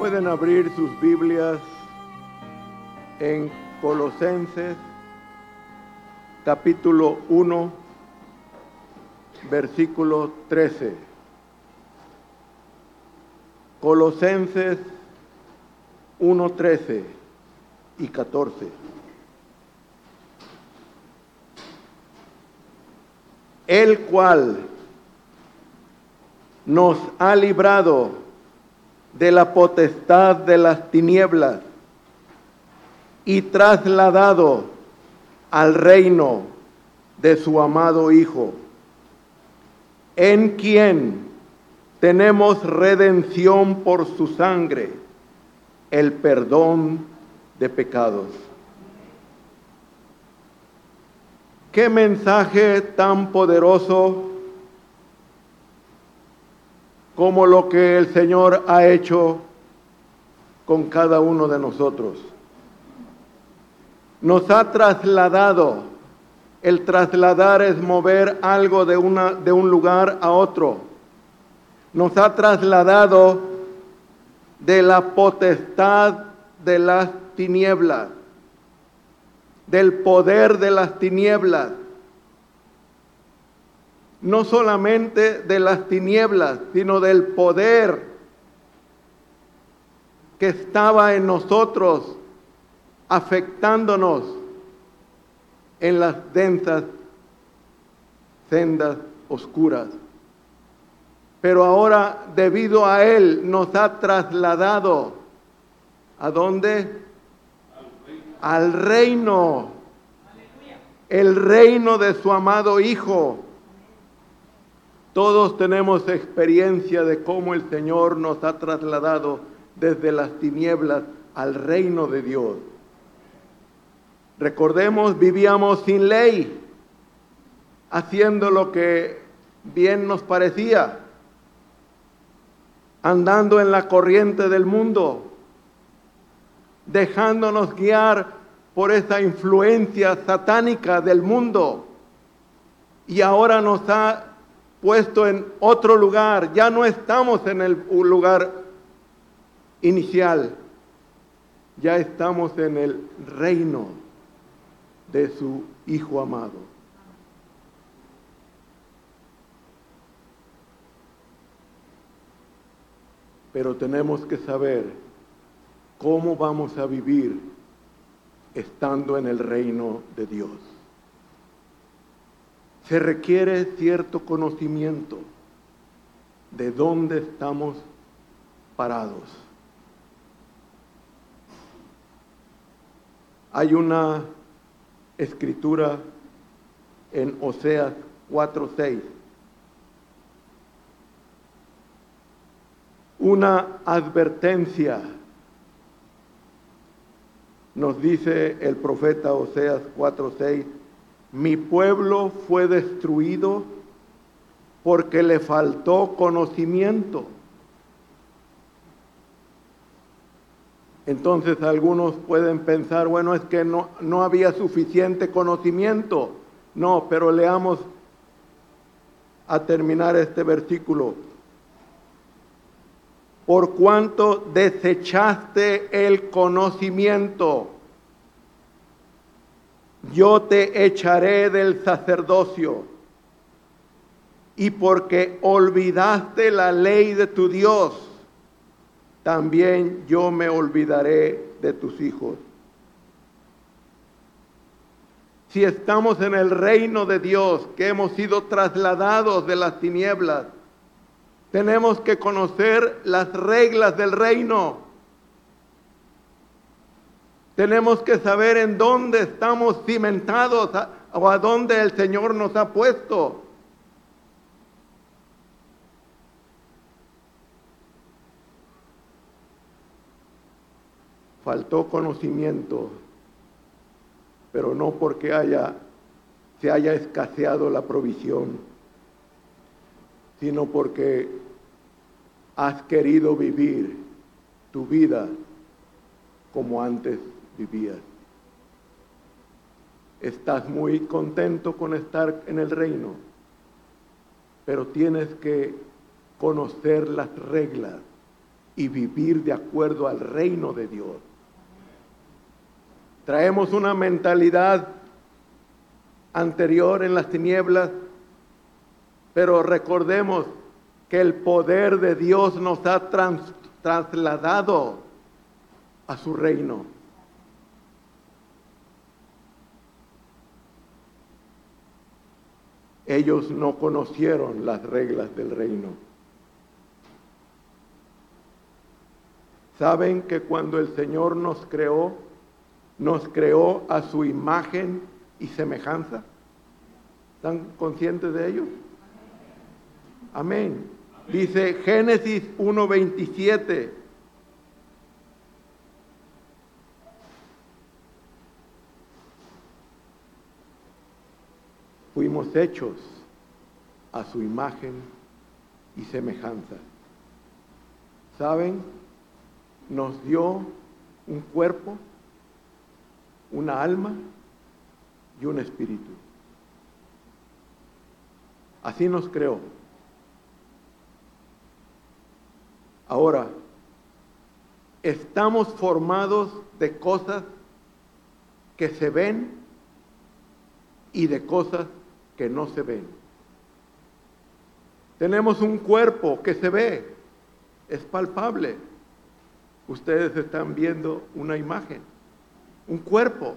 Pueden abrir sus Biblias en Colosenses, capítulo 1, versículo 13. Colosenses 1, 13 y 14. El cual nos ha librado de la potestad de las tinieblas y trasladado al reino de su amado Hijo, en quien tenemos redención por su sangre, el perdón de pecados. ¡Qué mensaje tan poderoso! Como lo que el Señor ha hecho con cada uno de nosotros. Nos ha trasladado. El trasladar es mover algo de un lugar a otro. Nos ha trasladado de la potestad de las tinieblas, del poder de las tinieblas. No solamente de las tinieblas, sino del poder que estaba en nosotros, afectándonos en las densas sendas oscuras. Pero ahora, debido a Él, nos ha trasladado, ¿a dónde? Al reino. Aleluya. El reino de su amado Hijo. Todos tenemos experiencia de cómo el Señor nos ha trasladado desde las tinieblas al reino de Dios. Recordemos, vivíamos sin ley, haciendo lo que bien nos parecía, andando en la corriente del mundo, dejándonos guiar por esa influencia satánica del mundo. Y ahora nos ha puesto en otro lugar, ya no estamos en el lugar inicial, ya estamos en el reino de su Hijo amado. Pero tenemos que saber cómo vamos a vivir estando en el reino de Dios. Se requiere cierto conocimiento de dónde estamos parados. Hay una escritura en Oseas 4:6, una advertencia, nos dice el profeta Oseas 4:6, mi pueblo fue destruido porque le faltó conocimiento. Entonces algunos pueden pensar, bueno, es que no había suficiente conocimiento. No, pero leamos a terminar este versículo. Por cuanto desechaste el conocimiento, yo te echaré del sacerdocio, y porque olvidaste la ley de tu Dios, también yo me olvidaré de tus hijos. Si estamos en el reino de Dios, que hemos sido trasladados de las tinieblas, tenemos que conocer las reglas del reino. Tenemos que saber en dónde estamos cimentados o a dónde el Señor nos ha puesto. Faltó conocimiento, pero no porque se haya escaseado la provisión, sino porque has querido vivir tu vida como antes vivías. Estás muy contento con estar en el reino, pero tienes que conocer las reglas y vivir de acuerdo al reino de Dios. Traemos una mentalidad anterior en las tinieblas, pero recordemos que el poder de Dios nos ha trasladado a su reino. Ellos no conocieron las reglas del reino. Saben que cuando el Señor nos creó a su imagen y semejanza. ¿Están conscientes de ello? Amén. Dice Génesis 1:27. Fuimos hechos a su imagen y semejanza. ¿Saben? Nos dio un cuerpo, una alma y un espíritu. Así nos creó. Ahora, estamos formados de cosas que se ven y de cosas que no se ven. Tenemos un cuerpo que se ve, es palpable. Ustedes están viendo una imagen, un cuerpo.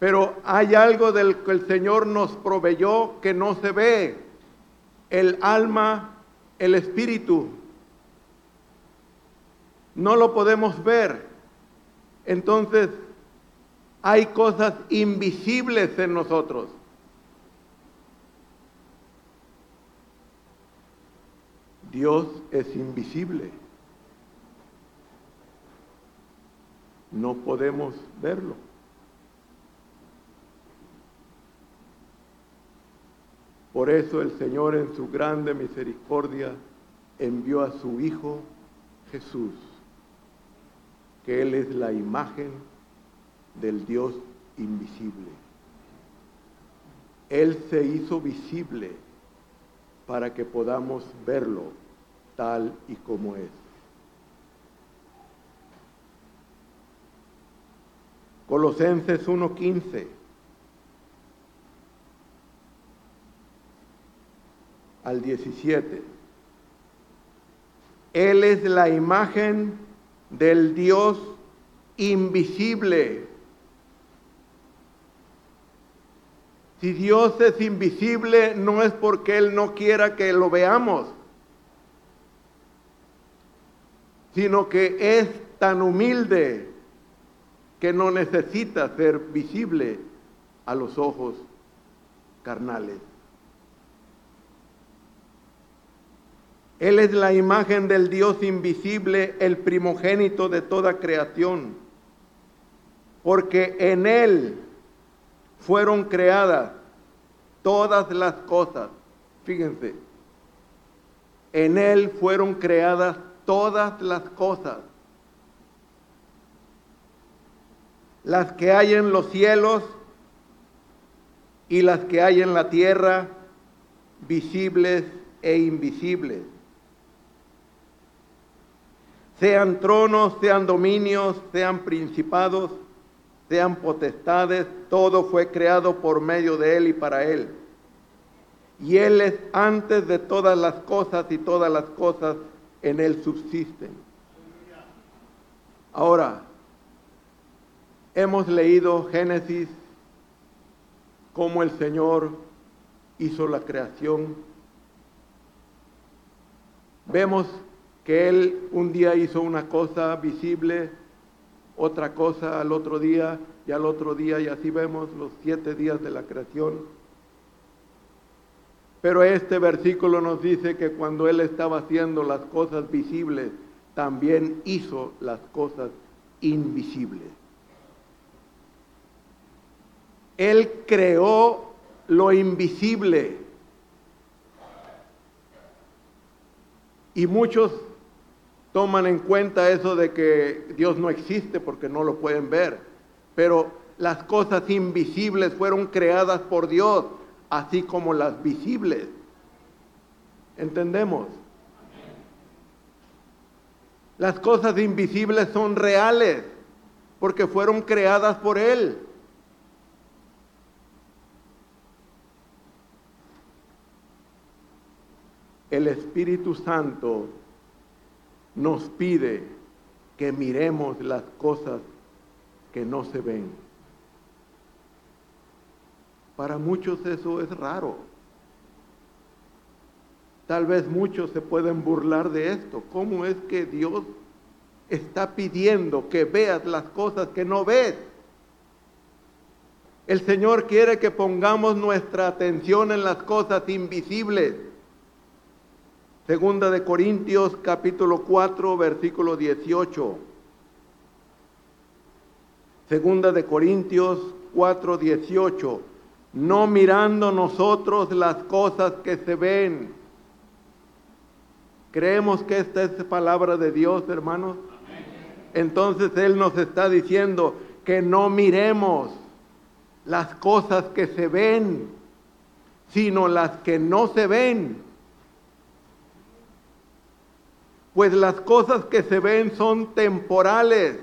Pero hay algo del que el Señor nos proveyó que no se ve: el alma, el espíritu. No lo podemos ver. Entonces, hay cosas invisibles en nosotros. Dios es invisible. No podemos verlo. Por eso el Señor, en su grande misericordia, envió a su Hijo Jesús, que Él es la imagen del Dios invisible. Él se hizo visible para que podamos verlo tal y como es. Colosenses 1:15. Al 17. Él es la imagen del Dios invisible. Si Dios es invisible, no es porque Él no quiera que lo veamos, sino que es tan humilde que no necesita ser visible a los ojos carnales. Él es la imagen del Dios invisible, el primogénito de toda creación, porque en Él fueron creadas todas las cosas. Fíjense, en Él fueron creadas todas las cosas, las que hay en los cielos y las que hay en la tierra, visibles e invisibles. Sean tronos, sean dominios, sean principados, sean potestades, todo fue creado por medio de Él y para Él. Y Él es antes de todas las cosas y todas las cosas en Él subsisten. Ahora, hemos leído Génesis, cómo el Señor hizo la creación. Vemos que Él un día hizo una cosa visible, otra cosa al otro día, y al otro día, y así vemos los 7 días de la creación. Pero este versículo nos dice que cuando Él estaba haciendo las cosas visibles, también hizo las cosas invisibles. Él creó lo invisible. Y muchos toman en cuenta eso de que Dios no existe porque no lo pueden ver. Pero las cosas invisibles fueron creadas por Dios, así como las visibles. ¿Entendemos? Las cosas invisibles son reales porque fueron creadas por Él. El Espíritu Santo nos pide que miremos las cosas que no se ven. Para muchos eso es raro. Tal vez muchos se pueden burlar de esto. ¿Cómo es que Dios está pidiendo que veas las cosas que no ves? El Señor quiere que pongamos nuestra atención en las cosas invisibles. Segunda de Corintios, capítulo 4, versículo 18. Segunda de Corintios 4, 18. No mirando nosotros las cosas que se ven. ¿Creemos que esta es palabra de Dios, hermanos? Amén. Entonces Él nos está diciendo que no miremos las cosas que se ven, sino las que no se ven. Pues las cosas que se ven son temporales,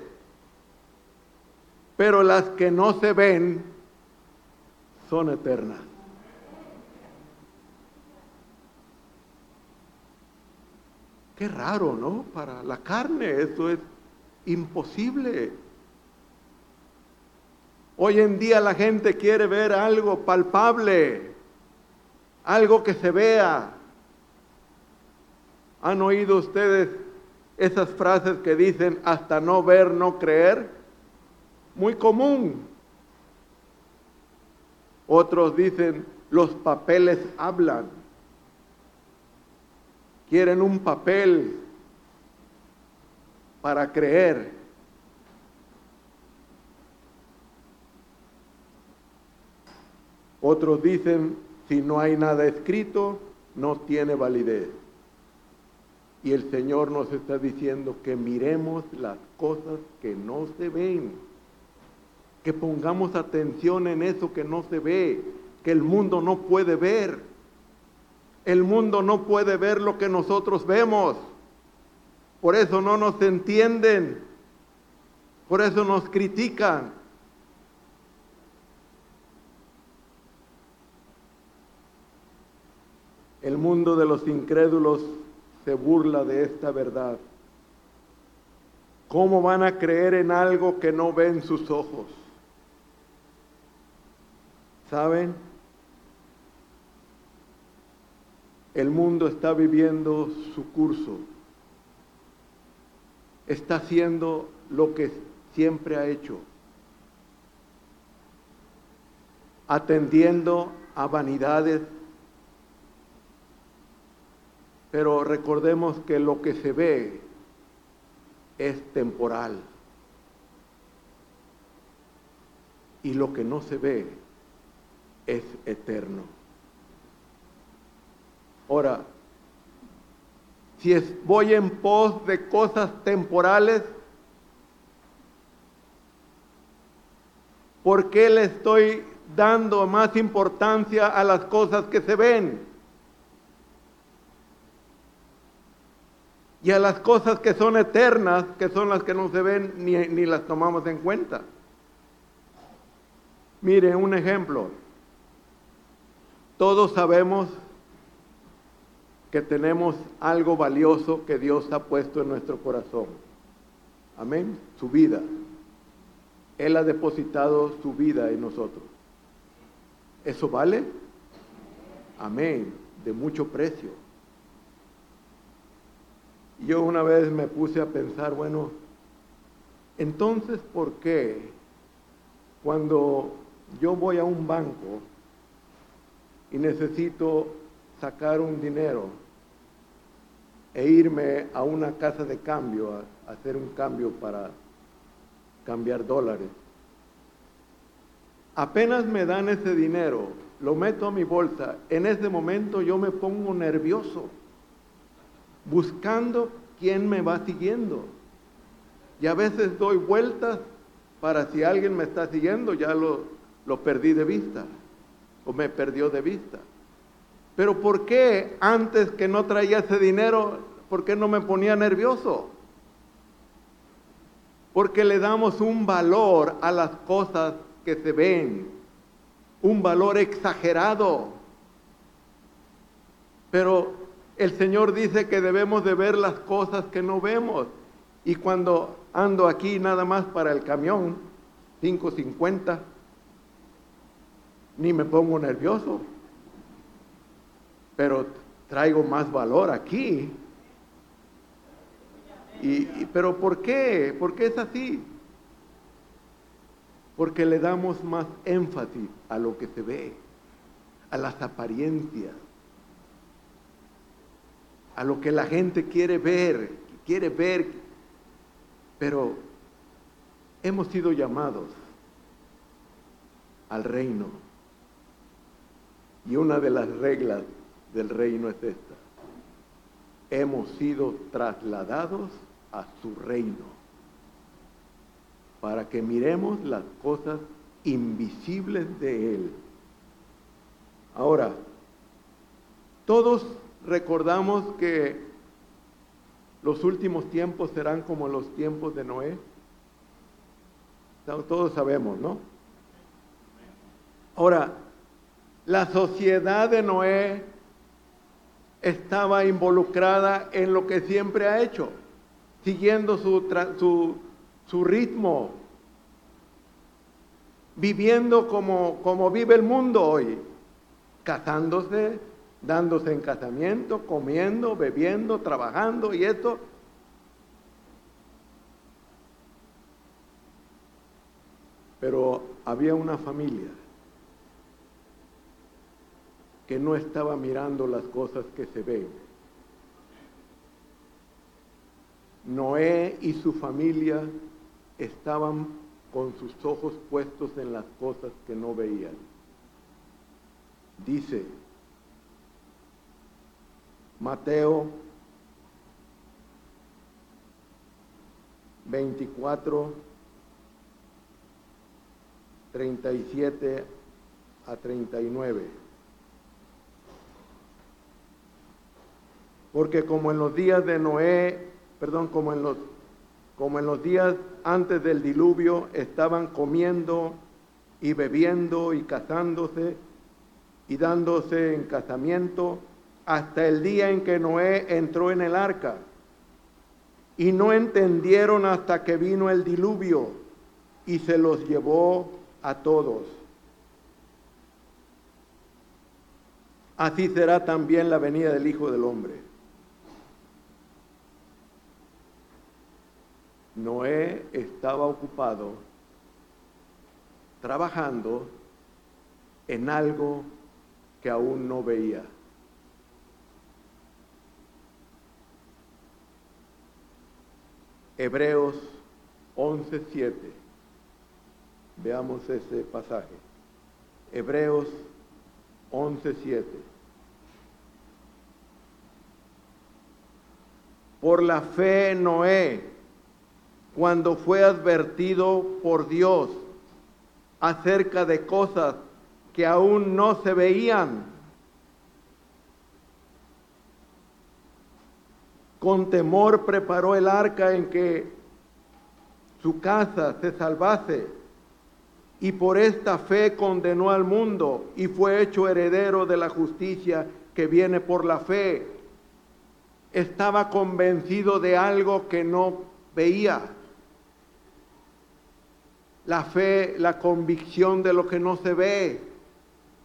pero las que no se ven son eternas. Qué raro, ¿no? Para la carne eso es imposible. Hoy en día la gente quiere ver algo palpable, algo que se vea. ¿Han oído ustedes esas frases que dicen, hasta no ver, no creer? Muy común. Otros dicen, los papeles hablan. Quieren un papel para creer. Otros dicen, si no hay nada escrito, no tiene validez. Y el Señor nos está diciendo que miremos las cosas que no se ven, que pongamos atención en eso que no se ve, que el mundo no puede ver. El mundo no puede ver lo que nosotros vemos. Por eso no nos entienden, por eso nos critican. El mundo de los incrédulos se burla de esta verdad. ¿Cómo van a creer en algo que no ven sus ojos? ¿Saben? El mundo está viviendo su curso. Está haciendo lo que siempre ha hecho, atendiendo a vanidades. Pero recordemos que lo que se ve es temporal y lo que no se ve es eterno. Ahora, si voy en pos de cosas temporales, ¿por qué le estoy dando más importancia a las cosas que se ven? Y a las cosas que son eternas, que son las que no se ven ni las tomamos en cuenta. Mire, un ejemplo. Todos sabemos que tenemos algo valioso que Dios ha puesto en nuestro corazón. Amén. Su vida. Él ha depositado su vida en nosotros. ¿Eso vale? Amén. De mucho precio. Yo una vez me puse a pensar, bueno, entonces, ¿por qué cuando yo voy a un banco y necesito sacar un dinero e irme a una casa de cambio, a hacer un cambio para cambiar dólares? Apenas me dan ese dinero, lo meto a mi bolsa, en ese momento yo me pongo nervioso, buscando quién me va siguiendo, y a veces doy vueltas para si alguien me está siguiendo, ya lo perdí de vista, o me perdió de vista. Pero ¿por qué antes que no traía ese dinero, por qué no me ponía nervioso? porque le damos un valor a las cosas que se ven, un valor exagerado. Pero el Señor dice que debemos de ver las cosas que no vemos. Y cuando ando aquí nada más para el camión, 5:50, ni me pongo nervioso, pero traigo más valor aquí. Pero ¿por qué? ¿Por qué es así? Porque le damos más énfasis a lo que se ve, a las apariencias, a lo que la gente quiere ver, pero hemos sido llamados al reino. Y una de las reglas del reino es esta: hemos sido trasladados a su reino para que miremos las cosas invisibles de Él. Ahora, todos recordamos que los últimos tiempos serán como los tiempos de Noé. Todos sabemos, ¿no? Ahora, la sociedad de Noé estaba involucrada en lo que siempre ha hecho, siguiendo su ritmo, viviendo como vive el mundo hoy, casándose, dándose en casamiento, comiendo, bebiendo, trabajando y esto. Pero había una familia que no estaba mirando las cosas que se ven. Noé y su familia estaban con sus ojos puestos en las cosas que no veían. Dice Mateo 24:37-39. Porque como en los días antes del diluvio estaban comiendo y bebiendo y casándose y dándose en casamiento hasta el día en que Noé entró en el arca, y no entendieron hasta que vino el diluvio y se los llevó a todos. Así será también la venida del Hijo del Hombre. Noé estaba ocupado trabajando en algo que aún no veía. Hebreos 11:7. Veamos ese pasaje. Hebreos 11:7. Por la fe Noé, cuando fue advertido por Dios acerca de cosas que aún no se veían, con temor preparó el arca en que su casa se salvase, y por esta fe condenó al mundo y fue hecho heredero de la justicia que viene por la fe. Estaba convencido de algo que no veía. La fe, la convicción de lo que no se ve,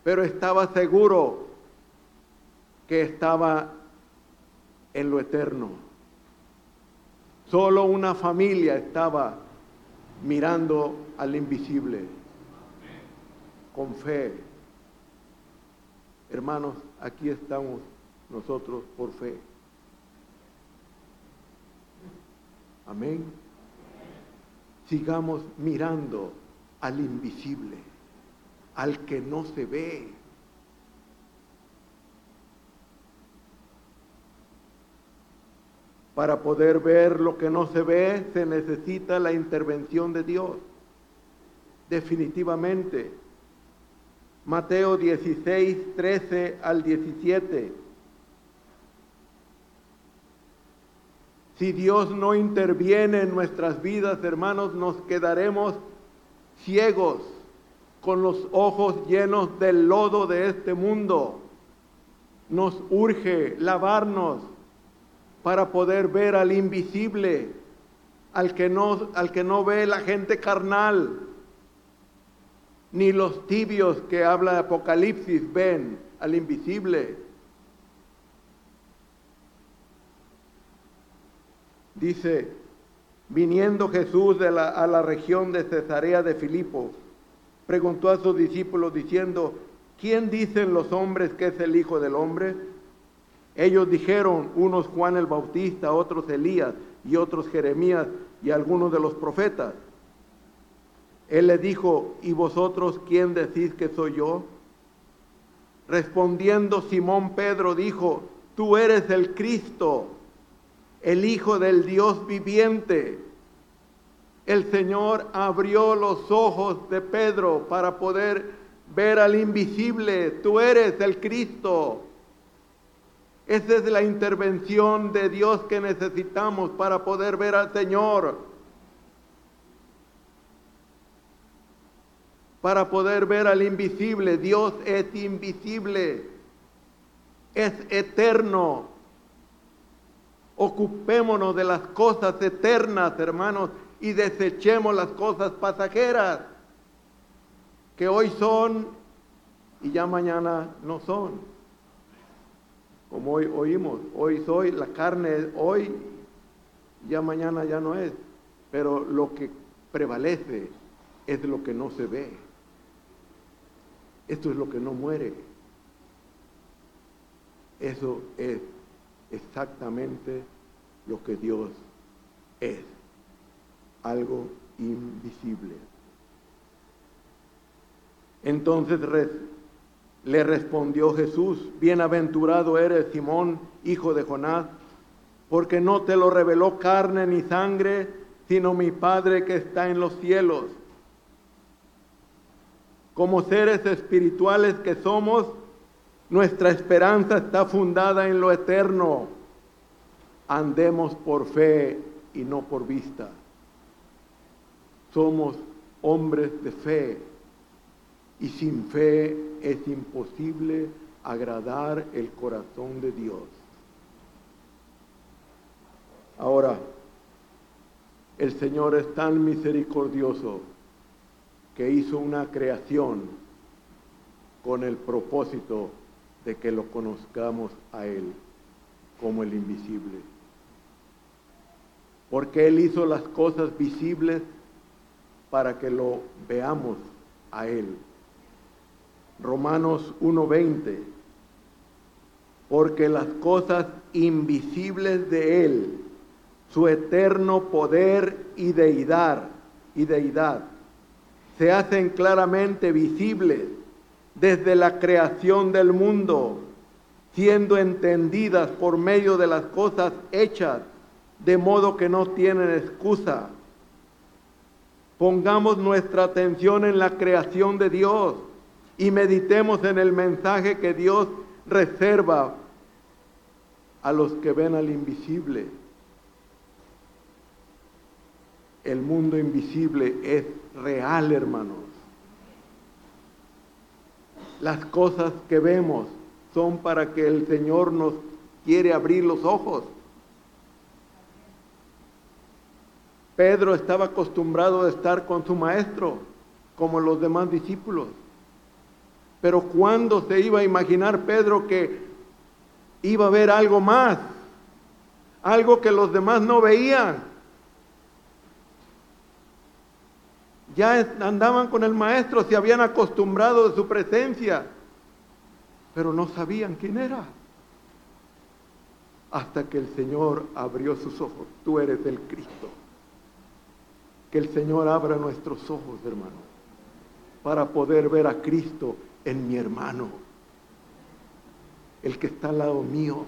pero estaba seguro que estaba en lo eterno. Solo una familia estaba mirando al invisible, con fe. Hermanos, aquí estamos nosotros por fe. Amén. Sigamos mirando al invisible, al que no se ve. Para poder ver lo que no se ve, se necesita la intervención de Dios. Definitivamente. Mateo 16:13-17. Si Dios no interviene en nuestras vidas, hermanos, nos quedaremos ciegos, con los ojos llenos del lodo de este mundo. Nos urge lavarnos para poder ver al invisible, al que no ve la gente carnal, ni los tibios que habla de Apocalipsis ven al invisible. Dice, viniendo Jesús a la región de Cesarea de Filipo, preguntó a sus discípulos diciendo, ¿quién dicen los hombres que es el Hijo del Hombre? Ellos dijeron, unos Juan el Bautista, otros Elías y otros Jeremías y algunos de los profetas. Él les dijo, ¿y vosotros quién decís que soy yo? Respondiendo Simón Pedro dijo, tú eres el Cristo, el Hijo del Dios viviente. El Señor abrió los ojos de Pedro para poder ver al invisible. Tú eres el Cristo. Esa es la intervención de Dios que necesitamos para poder ver al Señor, para poder ver al invisible. Dios es invisible, es eterno. Ocupémonos de las cosas eternas, hermanos, y desechemos las cosas pasajeras, que hoy son y ya mañana no son. Como hoy oímos, hoy soy, la carne es hoy, ya mañana ya no es. Pero lo que prevalece es lo que no se ve. Esto es lo que no muere. Eso es exactamente lo que Dios es, algo invisible. Entonces le respondió Jesús, bienaventurado eres Simón, hijo de Jonás, porque no te lo reveló carne ni sangre, sino mi Padre que está en los cielos. Como seres espirituales que somos, nuestra esperanza está fundada en lo eterno. Andemos por fe y no por vista. Somos hombres de fe, y sin fe es imposible agradar el corazón de Dios. Ahora, el Señor es tan misericordioso que hizo una creación con el propósito de que lo conozcamos a Él como el invisible. Porque Él hizo las cosas visibles para que lo veamos a Él. Romanos 1:20, porque las cosas invisibles de Él, su eterno poder y deidad, se hacen claramente visibles desde la creación del mundo, siendo entendidas por medio de las cosas hechas, de modo que no tienen excusa. Pongamos nuestra atención en la creación de Dios y meditemos en el mensaje que Dios reserva a los que ven al invisible. El mundo invisible es real, hermanos. Las cosas que vemos son para que el Señor nos quiere abrir los ojos. Pedro estaba acostumbrado a estar con su maestro, como los demás discípulos. Pero ¿cuándo se iba a imaginar Pedro que iba a ver algo más? Algo que los demás no veían. Ya andaban con el maestro, se habían acostumbrado de su presencia, pero no sabían quién era. Hasta que el Señor abrió sus ojos. Tú eres el Cristo. Que el Señor abra nuestros ojos, hermano, para poder ver a Cristo en mi hermano, el que está al lado mío.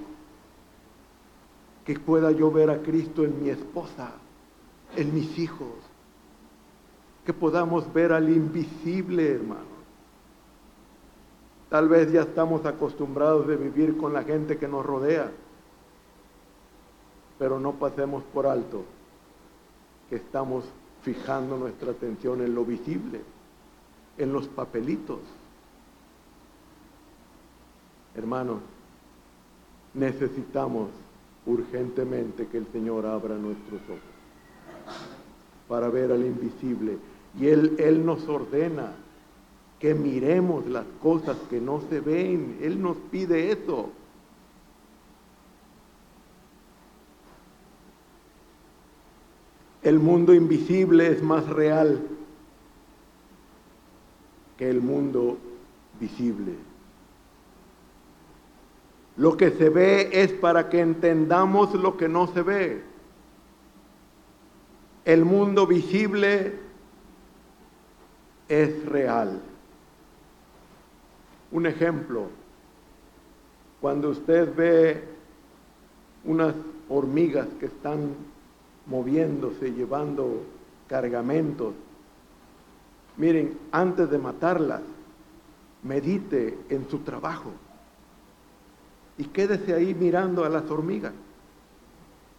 Que pueda yo ver a Cristo en mi esposa, en mis hijos. Que podamos ver al invisible, hermano. Tal vez ya estamos acostumbrados de vivir con la gente que nos rodea. Pero no pasemos por alto que estamos fijando nuestra atención en lo visible, en los papelitos. Hermanos, necesitamos urgentemente que el Señor abra nuestros ojos para ver al invisible. Y Él nos ordena que miremos las cosas que no se ven. Él nos pide eso. El mundo invisible es más real que el mundo visible. Lo que se ve es para que entendamos lo que no se ve. El mundo visible es real. Un ejemplo, cuando usted ve unas hormigas que están moviéndose, llevando cargamentos, miren, antes de matarlas, medite en su trabajo y quédese ahí mirando a las hormigas.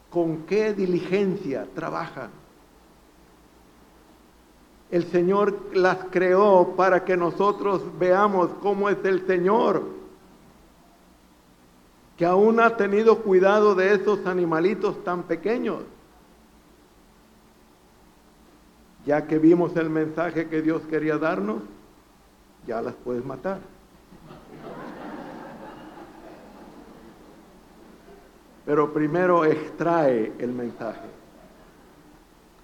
¿Con qué diligencia trabajan? El Señor las creó para que nosotros veamos cómo es el Señor, que aún ha tenido cuidado de esos animalitos tan pequeños. Ya que vimos el mensaje que Dios quería darnos, ya las puedes matar. Pero primero extrae el mensaje.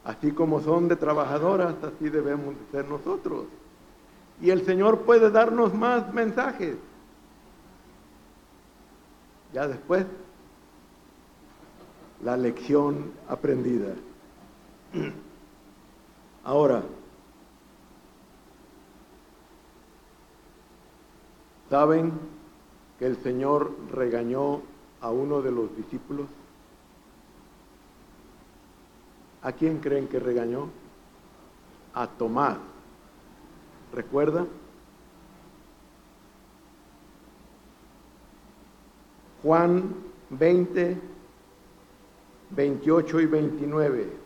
Así como son de trabajadoras, así debemos ser nosotros. Y el Señor puede darnos más mensajes. Ya después, la lección aprendida. Ahora, ¿saben que el Señor regañó a uno de los discípulos? ¿A quién creen que regañó? A Tomás. ¿Recuerda? Juan 20, 28 y 29.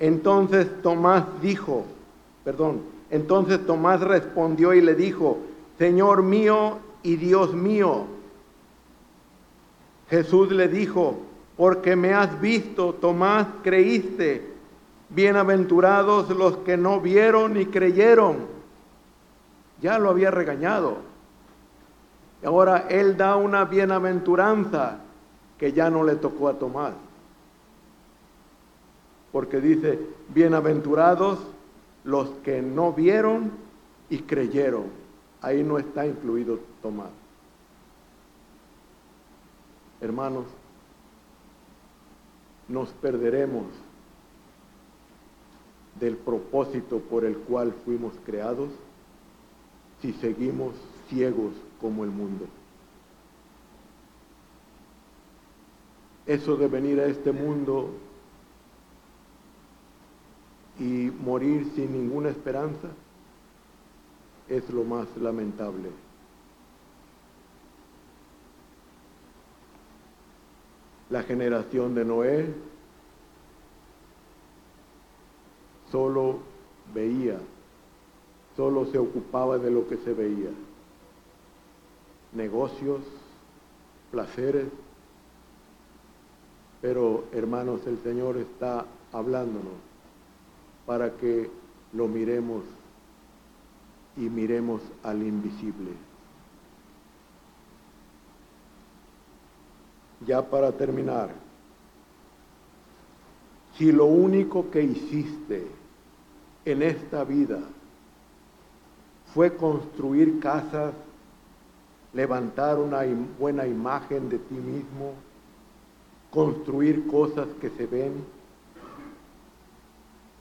Entonces Tomás respondió y le dijo: Señor mío y Dios mío. Jesús le dijo: porque me has visto, Tomás, creíste. Bienaventurados los que no vieron y creyeron. Ya lo había regañado. Ahora él da una bienaventuranza que ya no le tocó a Tomás. Porque dice, bienaventurados los que no vieron y creyeron. Ahí no está incluido Tomás. Hermanos, nos perderemos del propósito por el cual fuimos creados si seguimos ciegos como el mundo. Eso de venir a este mundo y morir sin ninguna esperanza es lo más lamentable. La generación de Noé solo veía, solo se ocupaba de lo que se veía. Negocios, placeres. Pero, hermanos, el Señor está hablándonos para que lo miremos y miremos al invisible. Ya para terminar, si lo único que hiciste en esta vida fue construir casas, levantar una buena imagen de ti mismo, construir cosas que se ven,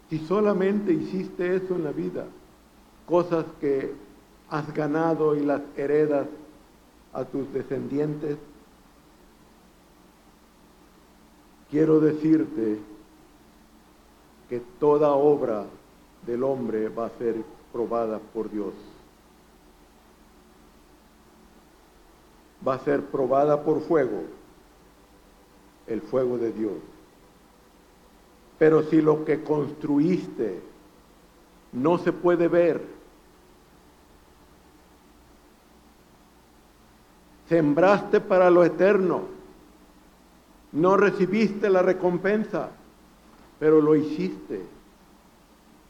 si solamente hiciste eso en la vida, cosas que has ganado y las heredas a tus descendientes, quiero decirte que toda obra del hombre va a ser probada por Dios. Va a ser probada por fuego. el fuego de Dios. Pero si lo que construiste no se puede ver, sembraste para lo eterno, no recibiste la recompensa, pero lo hiciste,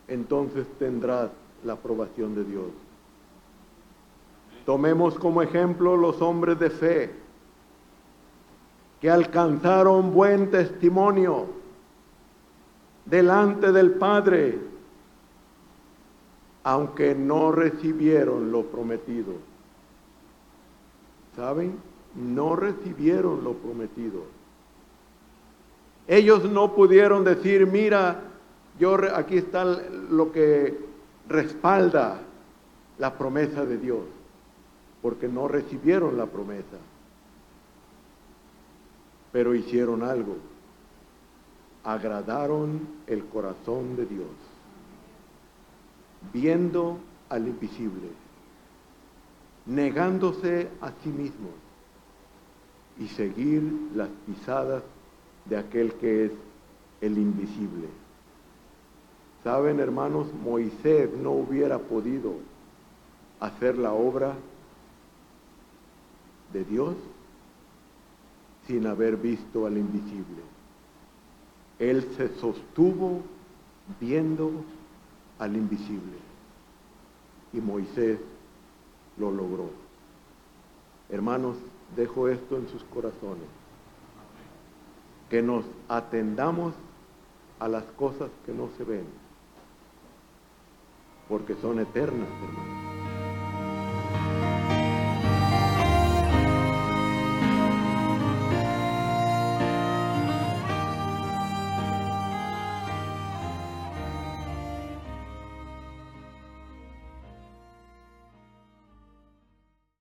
entonces tendrás la aprobación de Dios. Tomemos como ejemplo los hombres de fe que alcanzaron buen testimonio delante del Padre, aunque no recibieron lo prometido. ¿Saben? No recibieron lo prometido. Ellos no pudieron decir, mira, aquí está lo que respalda la promesa de Dios, porque no recibieron la promesa, pero hicieron algo, agradaron el corazón de Dios, viendo al invisible, negándose a sí mismo y seguir las pisadas de aquel que es el invisible. ¿Saben, hermanos? Moisés no hubiera podido hacer la obra de Dios sin haber visto al invisible. Él se sostuvo viendo al invisible, y Moisés lo logró. Hermanos, dejo esto en sus corazones, que nos atendamos a las cosas que no se ven, porque son eternas, hermanos.